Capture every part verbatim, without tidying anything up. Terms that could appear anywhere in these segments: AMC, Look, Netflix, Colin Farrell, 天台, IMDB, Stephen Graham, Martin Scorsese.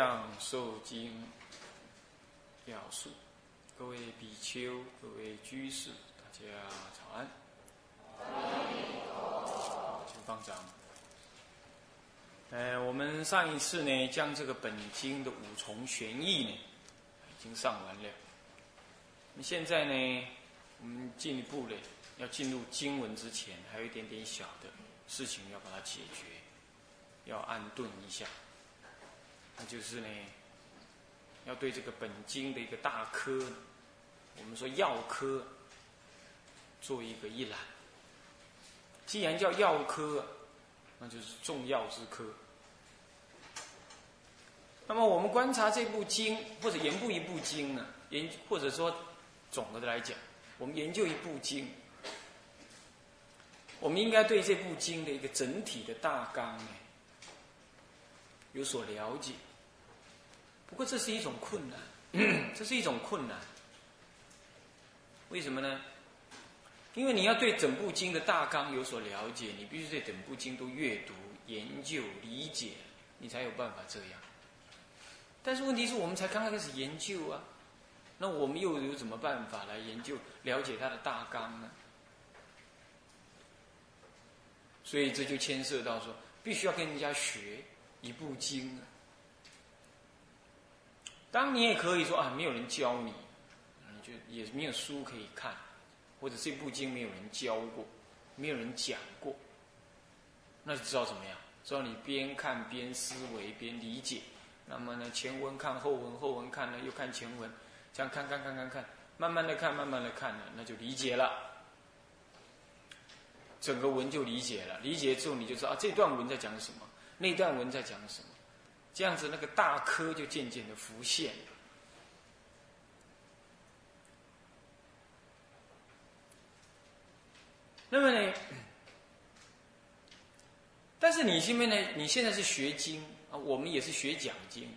量寿经要素，各位比丘，各位居士，大家早安。好，请放掌。呃，我们上一次呢，将这个本经的五重玄义呢，已经上完了。那现在呢，我们进一步呢，要进入经文之前，还有一点点小的事情要把它解决，要安顿一下。那就是呢，要对这个本经的一个大科，我们说要科，做一个一览。既然叫要科，那就是重要之科。那么我们观察这部经，或者研部一部经呢，研或者说总的来讲，我们研究一部经，我们应该对这部经的一个整体的大纲呢，有所了解。不过这是一种困难，这是一种困难。为什么呢？因为你要对整部经的大纲有所了解，你必须对整部经都阅读、研究、理解，你才有办法这样。但是问题是我们才刚刚开始研究啊，那我们又有什么办法来研究、了解它的大纲呢？所以这就牵涉到说，必须要跟人家学一部经啊。当你也可以说啊，没有人教你，你就也没有书可以看，或者这部经没有人教过，没有人讲过，那就知道怎么样？知道你边看边思维边理解。那么呢，前文看后文，后文看呢又看前文，这样看看看看看，慢慢的看，慢慢的看呢，那就理解了。整个文就理解了，理解之后你就知道啊，这段文在讲什么，那段文在讲什么。这样子那个大科就渐渐的浮现了。那么呢，但是你现在呢，你现在是学经啊，我们也是学讲经，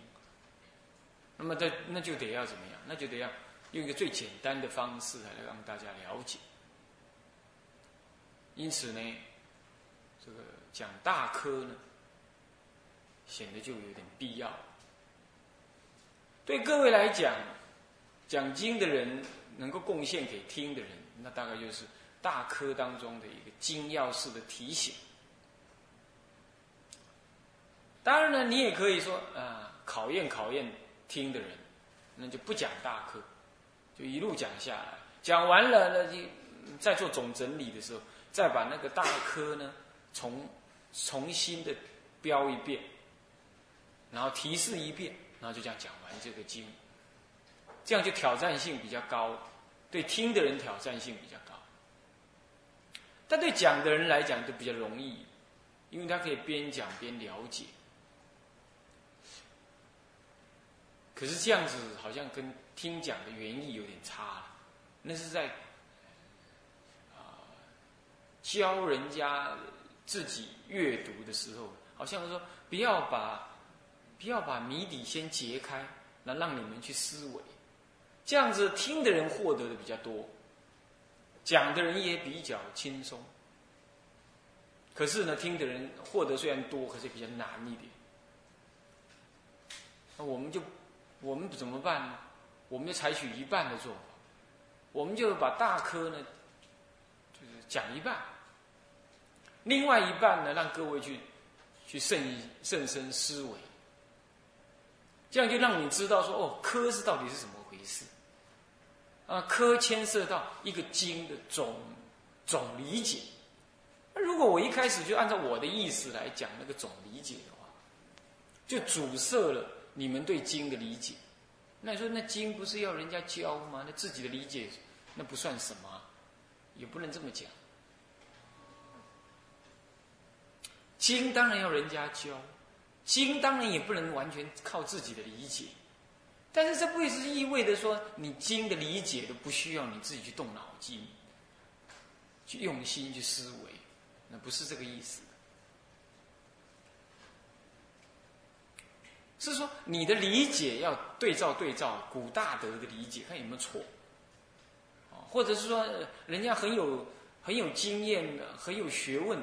那么那就得要怎么样？那就得要用一个最简单的方式来让大家了解。因此呢，这个讲大科呢，显得就有点必要。对各位来讲，讲经的人能够贡献给听的人，那大概就是大科当中的一个精要式的提醒。当然呢，你也可以说啊、呃，考验考验听的人，那就不讲大科，就一路讲下来，讲完了呢，就再做总整理的时候，再把那个大科呢，重重新的标一遍。然后提示一遍，然后就这样讲完这个经，这样就挑战性比较高，对听的人挑战性比较高，但对讲的人来讲就比较容易，因为他可以边讲边了解。可是这样子好像跟听讲的原意有点差了，那是在、呃、教人家自己阅读的时候，好像说不要把不要把谜底先揭开，那让你们去思维，这样子听的人获得的比较多，讲的人也比较轻松。可是呢，听的人获得虽然多，可是比较难一点。那我们就我们怎么办呢？我们就采取一半的做法，我们就把大科呢，就是讲一半，另外一半呢，让各位去去慎慎深思维。这样就让你知道说，哦，科是到底是怎么回事啊？科牵涉到一个经的总总理解。如果我一开始就按照我的意思来讲那个总理解的话，就阻塞了你们对经的理解。那你说，那经不是要人家教吗？那自己的理解那不算什么，也不能这么讲。经当然要人家教，经当然也不能完全靠自己的理解，但是这不是意味着说你经的理解都不需要你自己去动脑筋，去用心去思维，那不是这个意思。是说你的理解要对照对照古大德的理解，看有没有错，或者是说人家很有很有经验的、很有学问、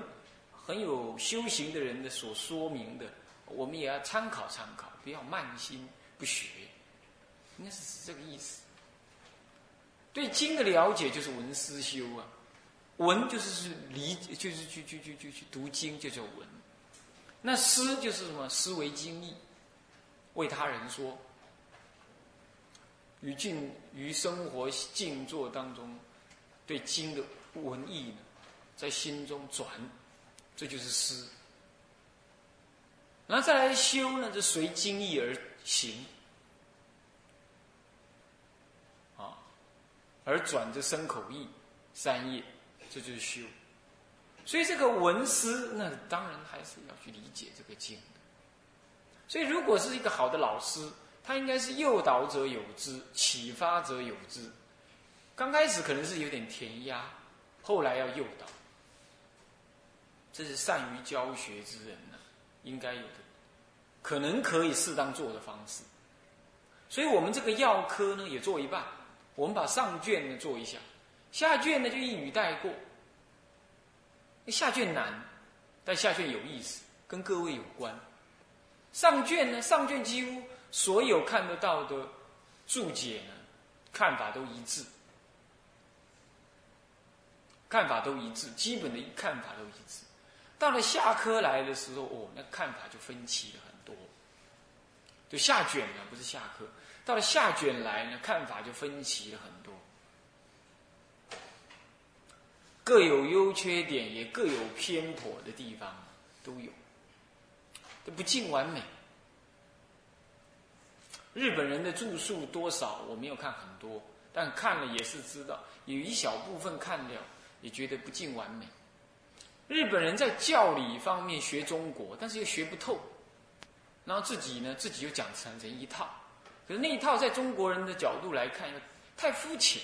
很有修行的人的所说明的，我们也要参考参考，不要慢心不学，应该是指这个意思。对经的了解就是闻思修啊，闻就是理，就是去去去去去读经就叫闻，那思就是什么？思维经义，为他人说，于静于生活静坐当中，对经的文义呢，在心中转，这就是思。然后再来修呢，就随经义而行，啊，而转这身口意三业，这就是修。所以这个文思，那当然还是要去理解这个经的。所以如果是一个好的老师，他应该是诱导者有之，启发者有之。刚开始可能是有点填鸭，后来要诱导，这是善于教学之人呢、啊。应该有的，可能可以适当做的方式。所以我们这个药科呢也做一半，我们把上卷呢做一下，下卷呢就一语带过。下卷难，但下卷有意思，跟各位有关。上卷呢，上卷几乎所有看得到的注解呢，看法都一致，看法都一致，基本的看法都一致。到了下科来的时候，哦，那看法就分歧了很多。就下卷呢，不是下科。到了下卷来呢，看法就分歧了很多，各有优缺点，也各有偏颇的地方，都有，都不尽完美。日本人的著述多少我没有看很多，但看了也是知道，有一小部分看了也觉得不尽完美。日本人在教理方面学中国，但是又学不透，然后自己呢，自己又讲成成一套，可是那一套在中国人的角度来看，太肤浅，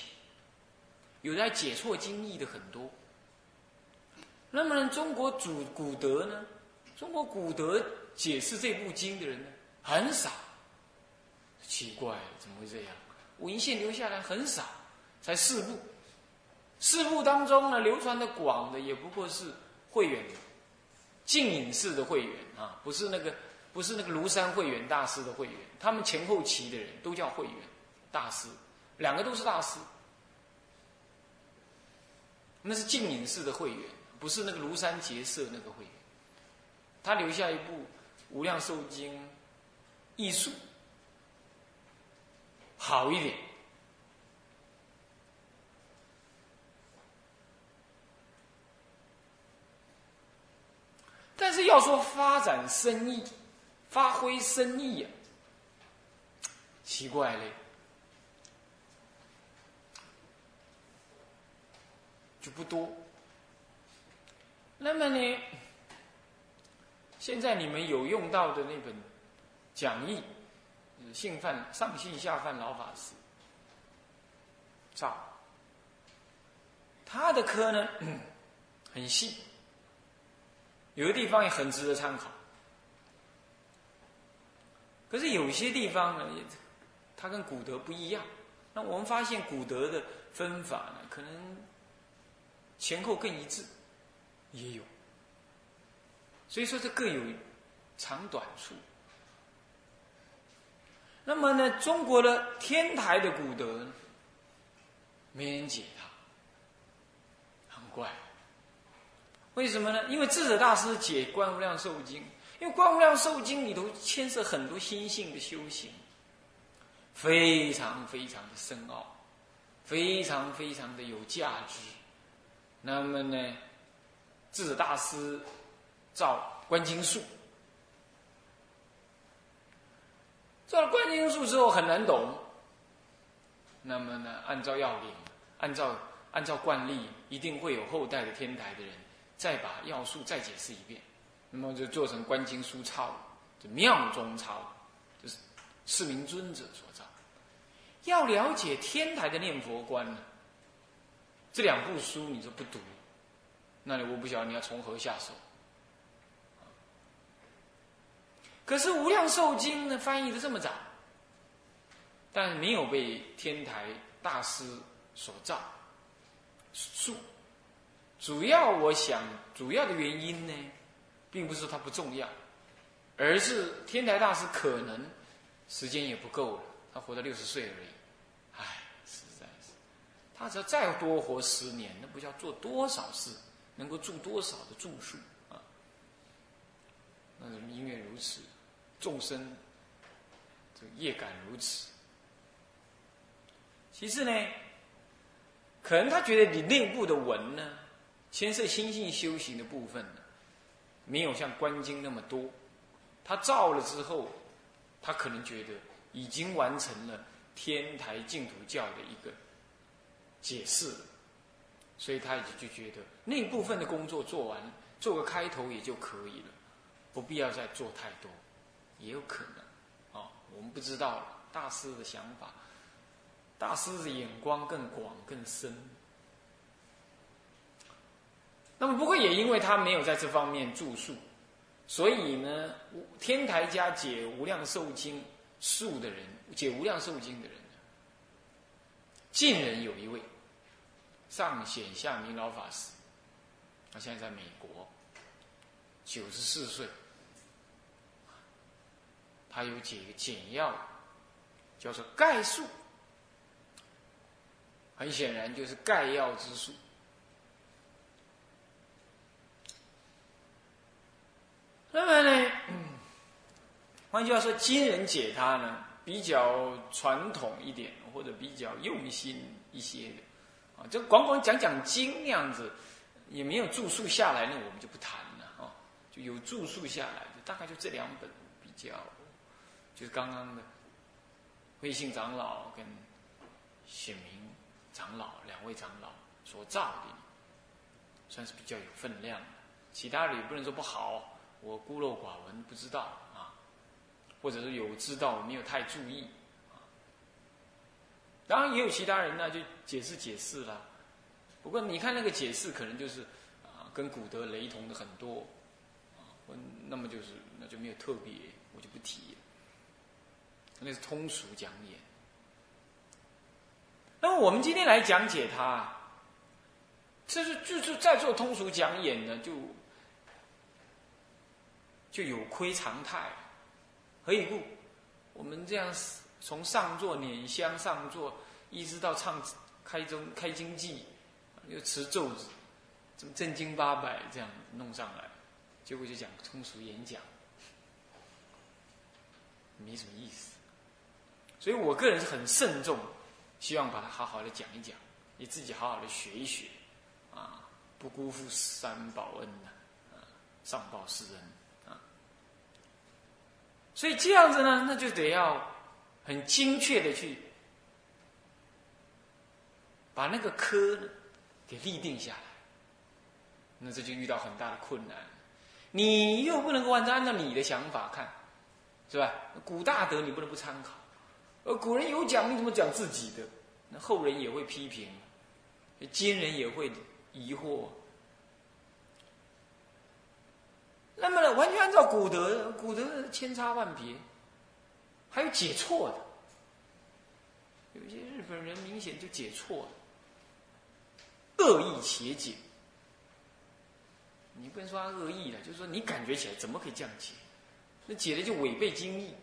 有在解错经义的很多。那么中国主古德呢，中国古德解释这部经的人呢，很少，奇怪，怎么会这样？文献留下来很少，才四部，四部当中呢，流传的广的也不过是。慧远，净隐寺的慧远啊，不是那个，不是那个庐山慧远大师的慧远，他们前后期的人都叫慧远大师，两个都是大师。那是净隐寺的慧远，不是那个庐山结社那个慧远。他留下一部《无量寿经》，译述好一点。但是要说发展深意，发挥深意啊，奇怪嘞，就不多。那么呢，现在你们有用到的那本讲义，性犯上信下犯老法师照他的科呢，很细。有的地方也很值得参考，可是有些地方呢，它跟古德不一样。那我们发现古德的分法呢，可能前后更一致，也有。所以说这各有长短处。那么呢，中国的天台的古德呢，没人解它，很怪。为什么呢？因为智者大师解《观无量寿经》，因为《观无量寿经》里头牵涉很多心性的修行，非常非常的深奥，非常非常的有价值。那么呢，智者大师照《观经术》，照了《观经术》之后很难懂，那么呢，按照要领，按照按照惯例，一定会有后代的天台的人。再把要素再解释一遍，那么就做成观经书钞，这妙中钞，就是释明尊者所造。要了解天台的念佛观呢，这两部书你就不读，那我不晓得你要从何下手。可是《无量寿经》呢，翻译的这么早，但没有被天台大师所造述。主要我想，主要的原因呢，并不是它不重要，而是天台大师可能时间也不够了，他活到六十岁而已，唉，实在是。他只要再多活十年，那不知道做多少事，能够住多少的住宿啊！那因为如此，众生这业感如此。其次呢，可能他觉得你内部的文呢，牵涉心性修行的部分呢，没有像观经那么多。他造了之后，他可能觉得已经完成了天台净土教的一个解释了，所以他也就觉得那一部分的工作做完，做个开头也就可以了，不必要再做太多，也有可能啊、哦，我们不知道了。大师的想法，大师的眼光更广更深。那么不过也因为他没有在这方面著述，所以呢，天台家解《无量寿经》述的人，解《无量寿经》的人，近人有一位上显下明老法师，他现在在美国，九十四岁，他有解一个简要，叫做概述，很显然就是概要之述。那么呢，换句话说，今人解他呢，比较传统一点，或者比较用心一些的，啊，就光光讲讲经那样子，也没有著述下来，那我们就不谈了啊、哦。就有著述下来的，大概就这两本比较，就是刚刚的慧信长老跟显明长老两位长老所造的，算是比较有分量的。其他的也不能说不好。我孤陋寡闻，不知道啊，或者是有知道，我没有太注意啊。当然也有其他人呢，就解释解释啦。不过你看那个解释，可能就是啊，跟古德雷同的很多啊，那么就是那就没有特别，我就不提了。那是通俗讲演。那么我们今天来讲解它，这是就是在做通俗讲演呢，就。就有亏常态，何以故？我们这样从上座拈香上座，一直到唱开宗开经偈，又持咒子，怎么正经八百这样弄上来，结果就讲通俗演讲，没什么意思。所以我个人是很慎重，希望把它好好的讲一讲，你自己好好的学一学，啊，不辜负三宝恩呐、啊，啊，上报四恩。所以这样子呢，那就得要很精确的去把那个科呢给立定下来，那这就遇到很大的困难。你又不能够完全按照你的想法看，是吧？古大德你不能不参考，而古人有讲，你怎么讲自己的？那后人也会批评，今人也会疑惑。那么呢，完全按照古德，古德千差万别，还有解错的。有些日本人明显就解错了，恶意邪解。你不能说他恶意了，就是说你感觉起来怎么可以这样解？那解的就违背经义，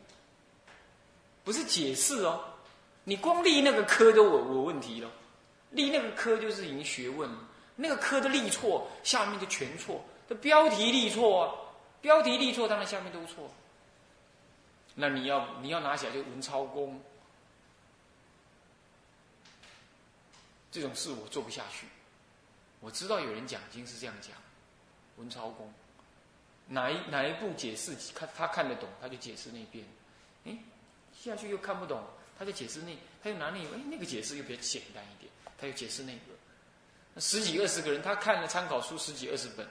不是解释哦。你光立那个科都有有问题了，立那个科就是已经学问了，那个科的立错，下面就全错。标题立错、啊，标题立错，当然下面都错。那你要你要拿起来就文抄功，这种事我做不下去。我知道有人讲经是这样讲，文抄功，哪一哪一部解释看他看得懂，他就解释那边，哎，下去又看不懂，他就解释那，他又拿那个，哎，那个解释又比较简单一点，他又解释那个。那十几二十个人，他看了参考书十几二十本。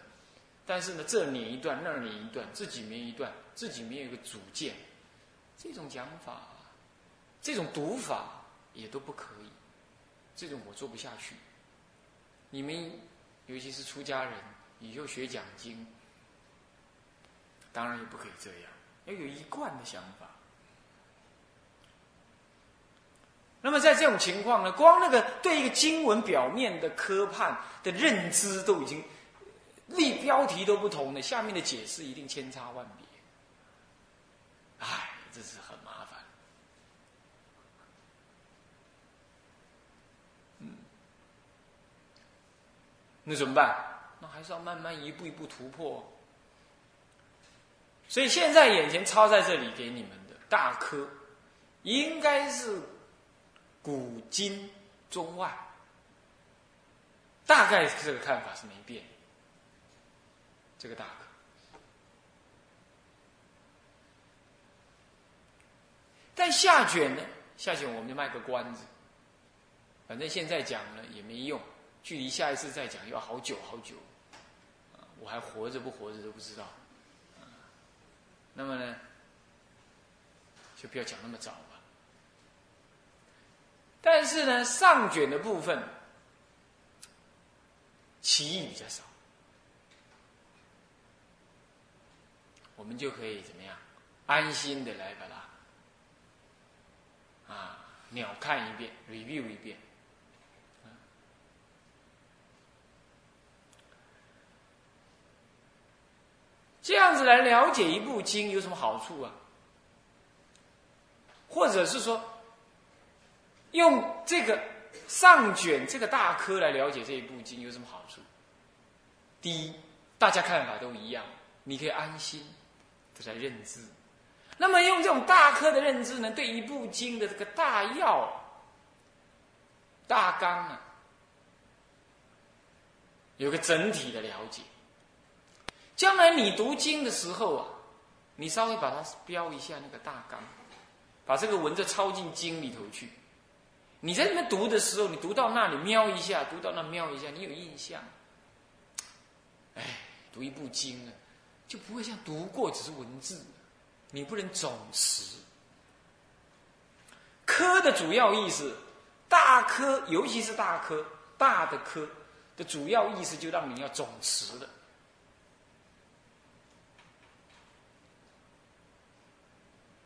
但是呢，这捻一段，那捻一段，自己没一段，自己没有一个主见，这种讲法，这种读法也都不可以，这种我做不下去。你们尤其是出家人，以后学讲经，当然也不可以这样，要有一贯的想法。那么在这种情况呢，光那个对一个经文表面的科判的认知都已经。立标题都不同的，下面的解释一定千差万别，哎，这是很麻烦。那怎么办？那还是要慢慢一步一步突破。所以现在眼前抄在这里给你们的大科，应该是古今中外，大概这个看法是没变。这个大科。但下卷呢？下卷我们就卖个关子，反正现在讲了也没用，距离下一次再讲要好久好久，我还活着不活着都不知道。那么呢，就不要讲那么早吧。但是呢，上卷的部分歧义比较少，我们就可以怎么样安心的来把它。啊，鸟看一遍 ，review 一遍。这样子来了解一部经有什么好处啊？或者是说，用这个上卷这个大科来了解这一部经有什么好处？第一，大家看法都一样，你可以安心的来认知。那么用这种大科的认知呢，对一部经的这个大要、大纲啊，有个整体的了解。将来你读经的时候啊，你稍微把它标一下那个大纲，把这个文字抄进经里头去。你在那边读的时候，你读到那里瞄一下，读到那瞄一下，你有印象。哎，读一部经啊，就不会像读过只是文字。你不能总持。科的主要意思，大科，尤其是大科，大的科的主要意思，就让你要总持的。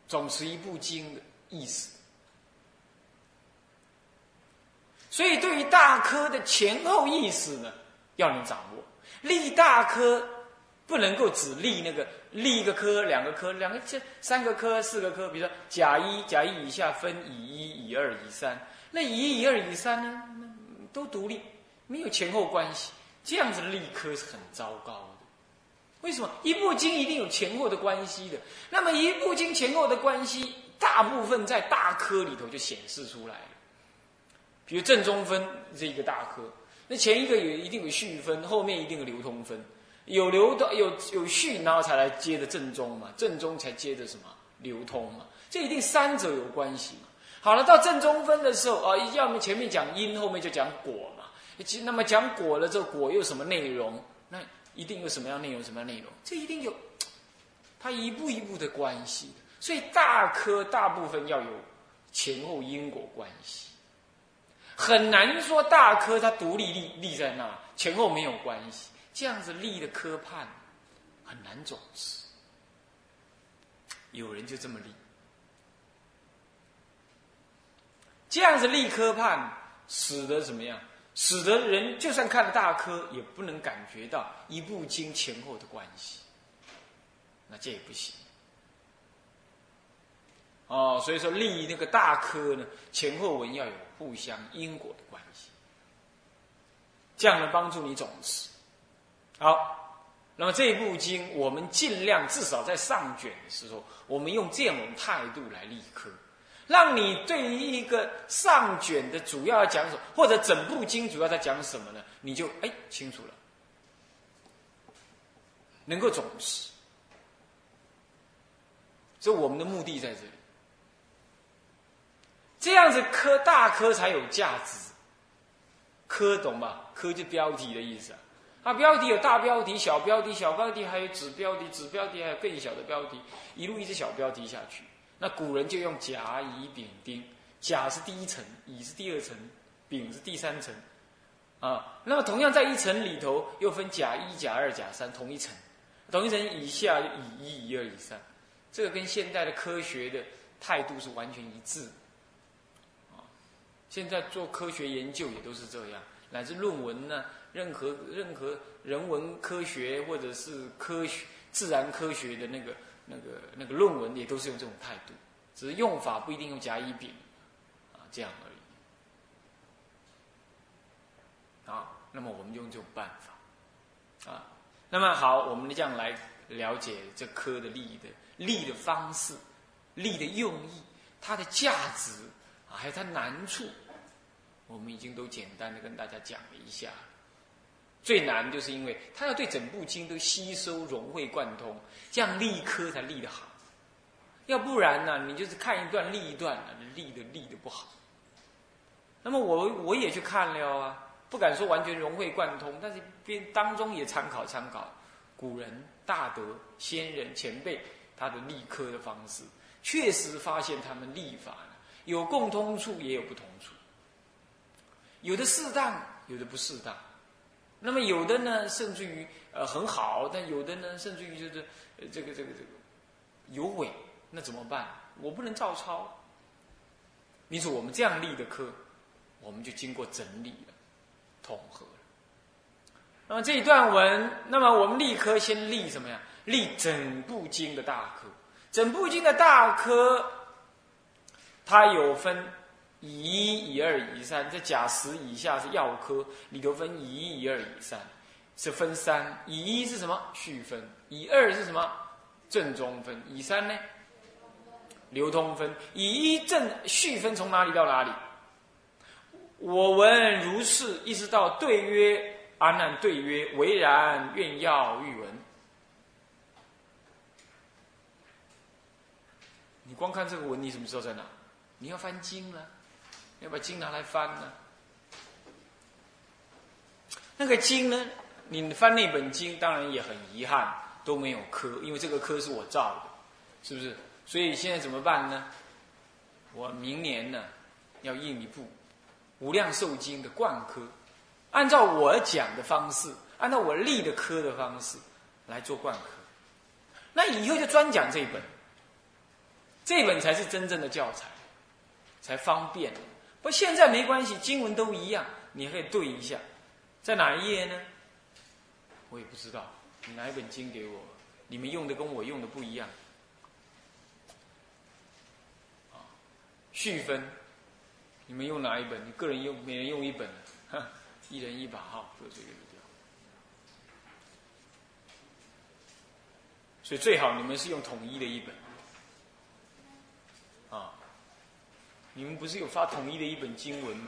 总持一部经的意思。所以对于大科的前后意思呢，要能掌握。立大科不能够只立那个立一个科、两个科、两个三个科、四个科，比如说甲一、甲一以下分乙一、乙二、乙三，那乙一、乙二、乙三呢，都独立，没有前后关系。这样子立科是很糟糕的。为什么？一部经一定有前后的关系的。那么一部经前后的关系，大部分在大科里头就显示出来了。比如正中分这一个大科，那前一个有一定有续分，后面一定有流通分。有流的有有序，然后才来接着正宗嘛，正宗才接着什么流通嘛，这一定三者有关系嘛。好了，到正宗分的时候啊，要么前面讲因，后面就讲果嘛。那么讲果了之后，果又什么内容？那一定有什么样内容，什么样内容？这一定有，它一步一步的关系。所以大科大部分要有前后因果关系，很难说大科它独立立立在那，前后没有关系。这样子立的科判很难总持，有人就这么立。这样子立科判，使得怎么样？使得人就算看了大科，也不能感觉到一部经前后的关系。那这也不行。哦，所以说立那个大科呢，前后文要有互相因果的关系，这样能帮助你总持。好，那么这一部经，我们尽量至少在上卷的时候，我们用这种态度来立科，让你对于一个上卷的主要要讲什么，或者整部经主要在讲什么呢，你就哎清楚了，能够总持。所以我们的目的在这里，这样子科大科才有价值。科懂吧？科就标题的意思啊。啊，标题有大标题、小标题、小标题，还有子标题，子标题还有更小的标题，一路一直小标题下去。那古人就用甲、乙、丙、丁，甲是第一层，乙是第二层，丙是第三层，啊，那么同样在一层里头又分甲一、甲二、甲三，同一层，同一层以下乙一、乙二、乙三，这个跟现代的科学的态度是完全一致的，啊，现在做科学研究也都是这样，乃至论文呢。任何任何人文科学或者是科学自然科学的那个那个那个论文也都是用这种态度，只是用法不一定用甲乙丙啊这样而已。啊，那么我们用这种办法啊。那么好，我们这样来了解这科的利的利的方式、利的用意、它的价值啊，还有它难处，我们已经都简单的跟大家讲了一下。最难就是因为它要对整部经都吸收融会贯通，这样利科才利得好。要不然呢、啊，你就是看一段利一段、啊，利的利的不好。那么我我也去看了啊，不敢说完全融会贯通，但是边当中也参考参考古人大德先人前辈他的立科的方式，确实发现他们立法有共通处也有不同处，有的适当，有的不适当。那么有的呢，甚至于呃很好，但有的呢，甚至于就是、呃、这个这个这个有伪，那怎么办？我不能照抄。因此我们这样立的科，我们就经过整理了，统合了。那么这一段文，那么我们立科先立什么呀？立整部经的大科。整部经的大科，它有分以一、以二、以三。这甲十以下是药科，里头分以一、以二、以三，是分三。以一是什么？续分。以二是什么？正中分。以三呢？流通分。以一正续分从哪里到哪里？我闻如是，一直到对曰阿难对曰唯然，愿要欲闻。你光看这个文，你什么时候在哪？你要翻经了、啊，要把经拿来翻了、啊。那个经呢，你翻那本经，当然也很遗憾，都没有科，因为这个科是我造的，是不是？所以现在怎么办呢？我明年呢，要印一部无量寿经的贯科，按照我讲的方式，按照我立的科的方式来做贯科。那以后就专讲这一本，这本才是真正的教材，才方便。不过现在没关系，经文都一样，你可以对一下，在哪一页呢？我也不知道，你拿一本经给我，你们用的跟我用的不一样。续分，你们用哪一本？你个人用，每人用一本，一人一把号，各自用掉。所以最好你们是用统一的一本，啊，你们不是有发统一的一本经文吗？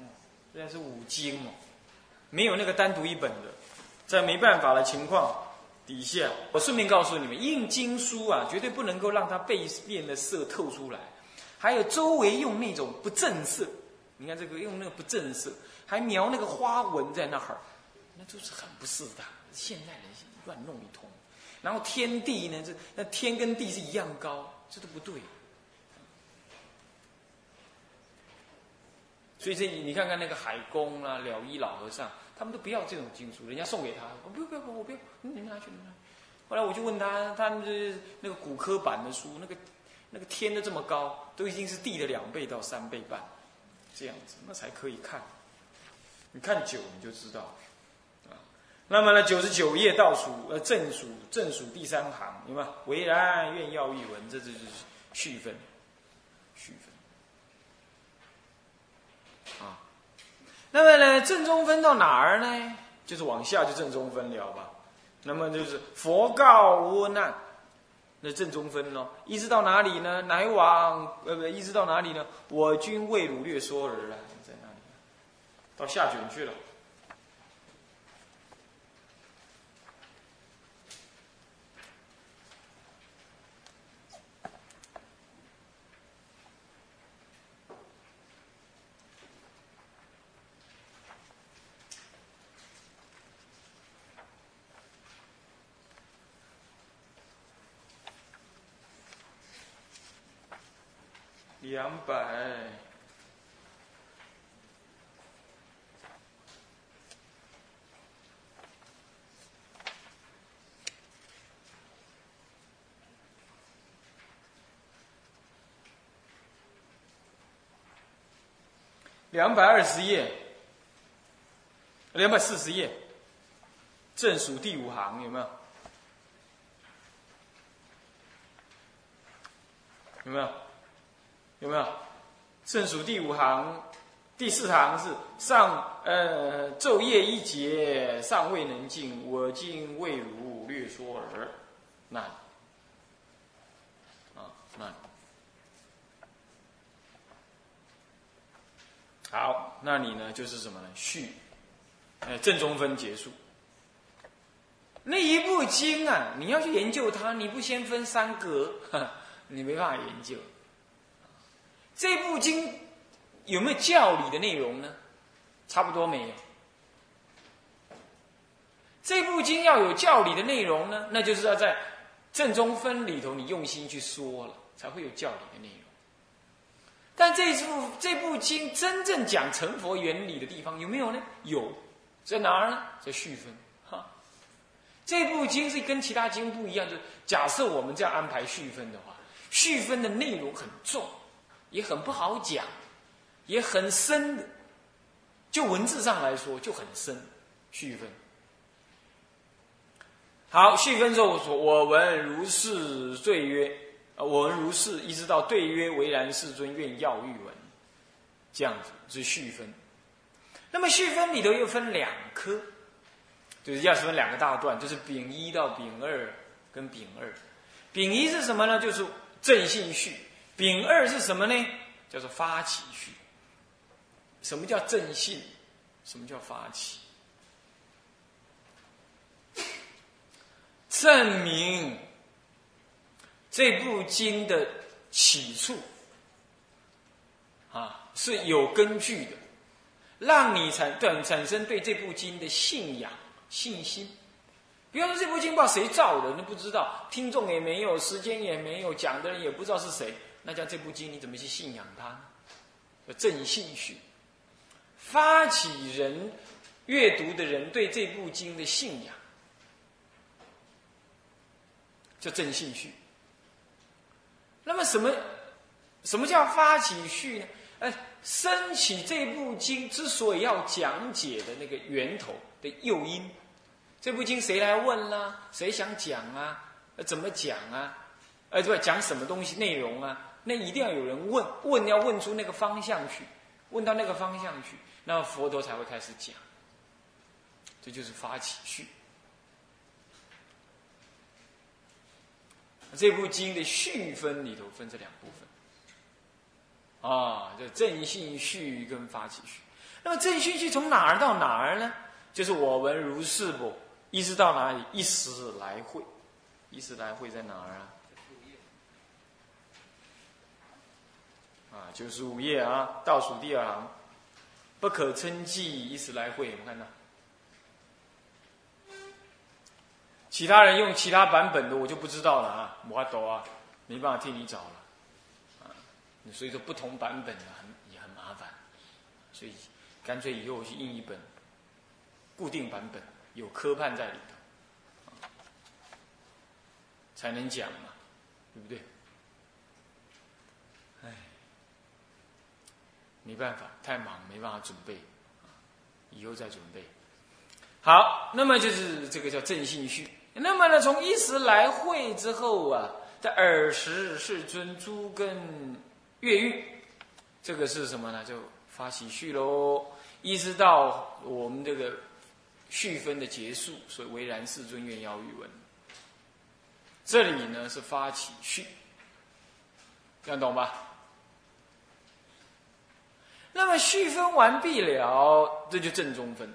嗯，这是五经哦，没有那个单独一本的，在没办法的情况底下，我顺便告诉你们，印经书啊，绝对不能够让它背面的色透出来，还有周围用那种不正色。你看这个用那个不正色，还描那个花纹在那儿，那就是很不适当。现在人乱弄一通，然后天地呢，这那天跟地是一样高，这都不对。所以这你看看那个海公啦、啊、了依老和尚。他们都不要这种经书，人家送给他，我不要不要，我不要，你们拿去，你们拿去。后来我就问他，他们那个骨科版的书，那个那个天都这么高，都已经是地的两倍到三倍半，这样子那才可以看。你看久你就知道了啊。那么呢，九十九页倒数呃正数正数第三行，有没有？唯然愿要欲闻，这就是续分，续分啊。那么呢，正中分到哪儿呢？就是往下就正中分了吧。那么就是佛告阿难，那正中分咯，一直到哪里呢？乃往呃，一直到哪里呢？我君为汝略说而啊，在那里，到下卷去了。两百两百二十页，两百四十页，正数第五行有没有？有没有？有没有？圣数第五行第四行是上呃昼夜一节尚未能尽，我今为汝略说耳。那啊那好，那你呢就是什么呢？续，呃正中分结束。那一部经啊，你要去研究它，你不先分三格，你没办法研究。这部经有没有教理的内容呢？差不多没有。这部经要有教理的内容呢，那就是要在正中分里头你用心去说了，才会有教理的内容。但这部这部经真正讲成佛原理的地方有没有呢？有，在哪儿呢？在续分。这部经是跟其他经不一样，就是假设我们这样安排续分的话，续分的内容很重，也很不好讲，也很深的，就文字上来说就很深。续分好，续分之后我说我闻如是对曰，我闻如是一直到对曰唯然世尊愿要欲闻，这样子是续分。那么续分里头又分两科，就是要分两个大段，就是丙一到丙二跟丙二。丙一是什么呢？就是正信序。丙二是什么呢？叫做发起序。什么叫正信？什么叫发起？证明这部经的起处啊是有根据的，让你产产生对这部经的信仰。信心，比方说这部经不知道谁造的，那不知道，听众也没有，时间也没有，讲的人也不知道是谁，那叫这部经你怎么去信仰它呢？叫正信序，发起人阅读的人对这部经的信仰，叫正信序。那么什么什么叫发起序呢？哎，升起这部经之所以要讲解的那个源头的诱因，这部经谁来问啦、啊？谁想讲啊？怎么讲啊？呃，对，讲什么东西内容啊？那一定要有人问，问要问出那个方向去，问到那个方向去，那佛陀才会开始讲。这就是发起序。这部经的序分里头分这两部分，啊，这正信序跟发起序。那么正信序从哪儿到哪儿呢？就是我闻如是不，一直到哪里？一时来会，一时来会在哪儿啊？啊，九十五页啊，倒数第二行，不可称计，一时来会，有没有看到？其他人用其他版本的，我就不知道了啊，没办法啊，没办法替你找了啊，所以说不同版本啊，也很麻烦，所以干脆以后我去印一本。固定版本有科判在里头，才能讲嘛，对不对？哎，没办法，太忙，没办法准备，以后再准备。好，那么就是这个叫正信序。那么呢，从一时来会之后啊，在尔时世尊诸根越狱，这个是什么呢？就发起序喽，一直到我们这个。续分的结束，所以唯然世尊愿要欲闻。这里呢是发起序，这样懂吧？那么续分完毕了，这就正中分。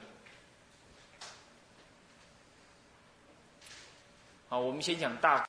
好，我们先讲大。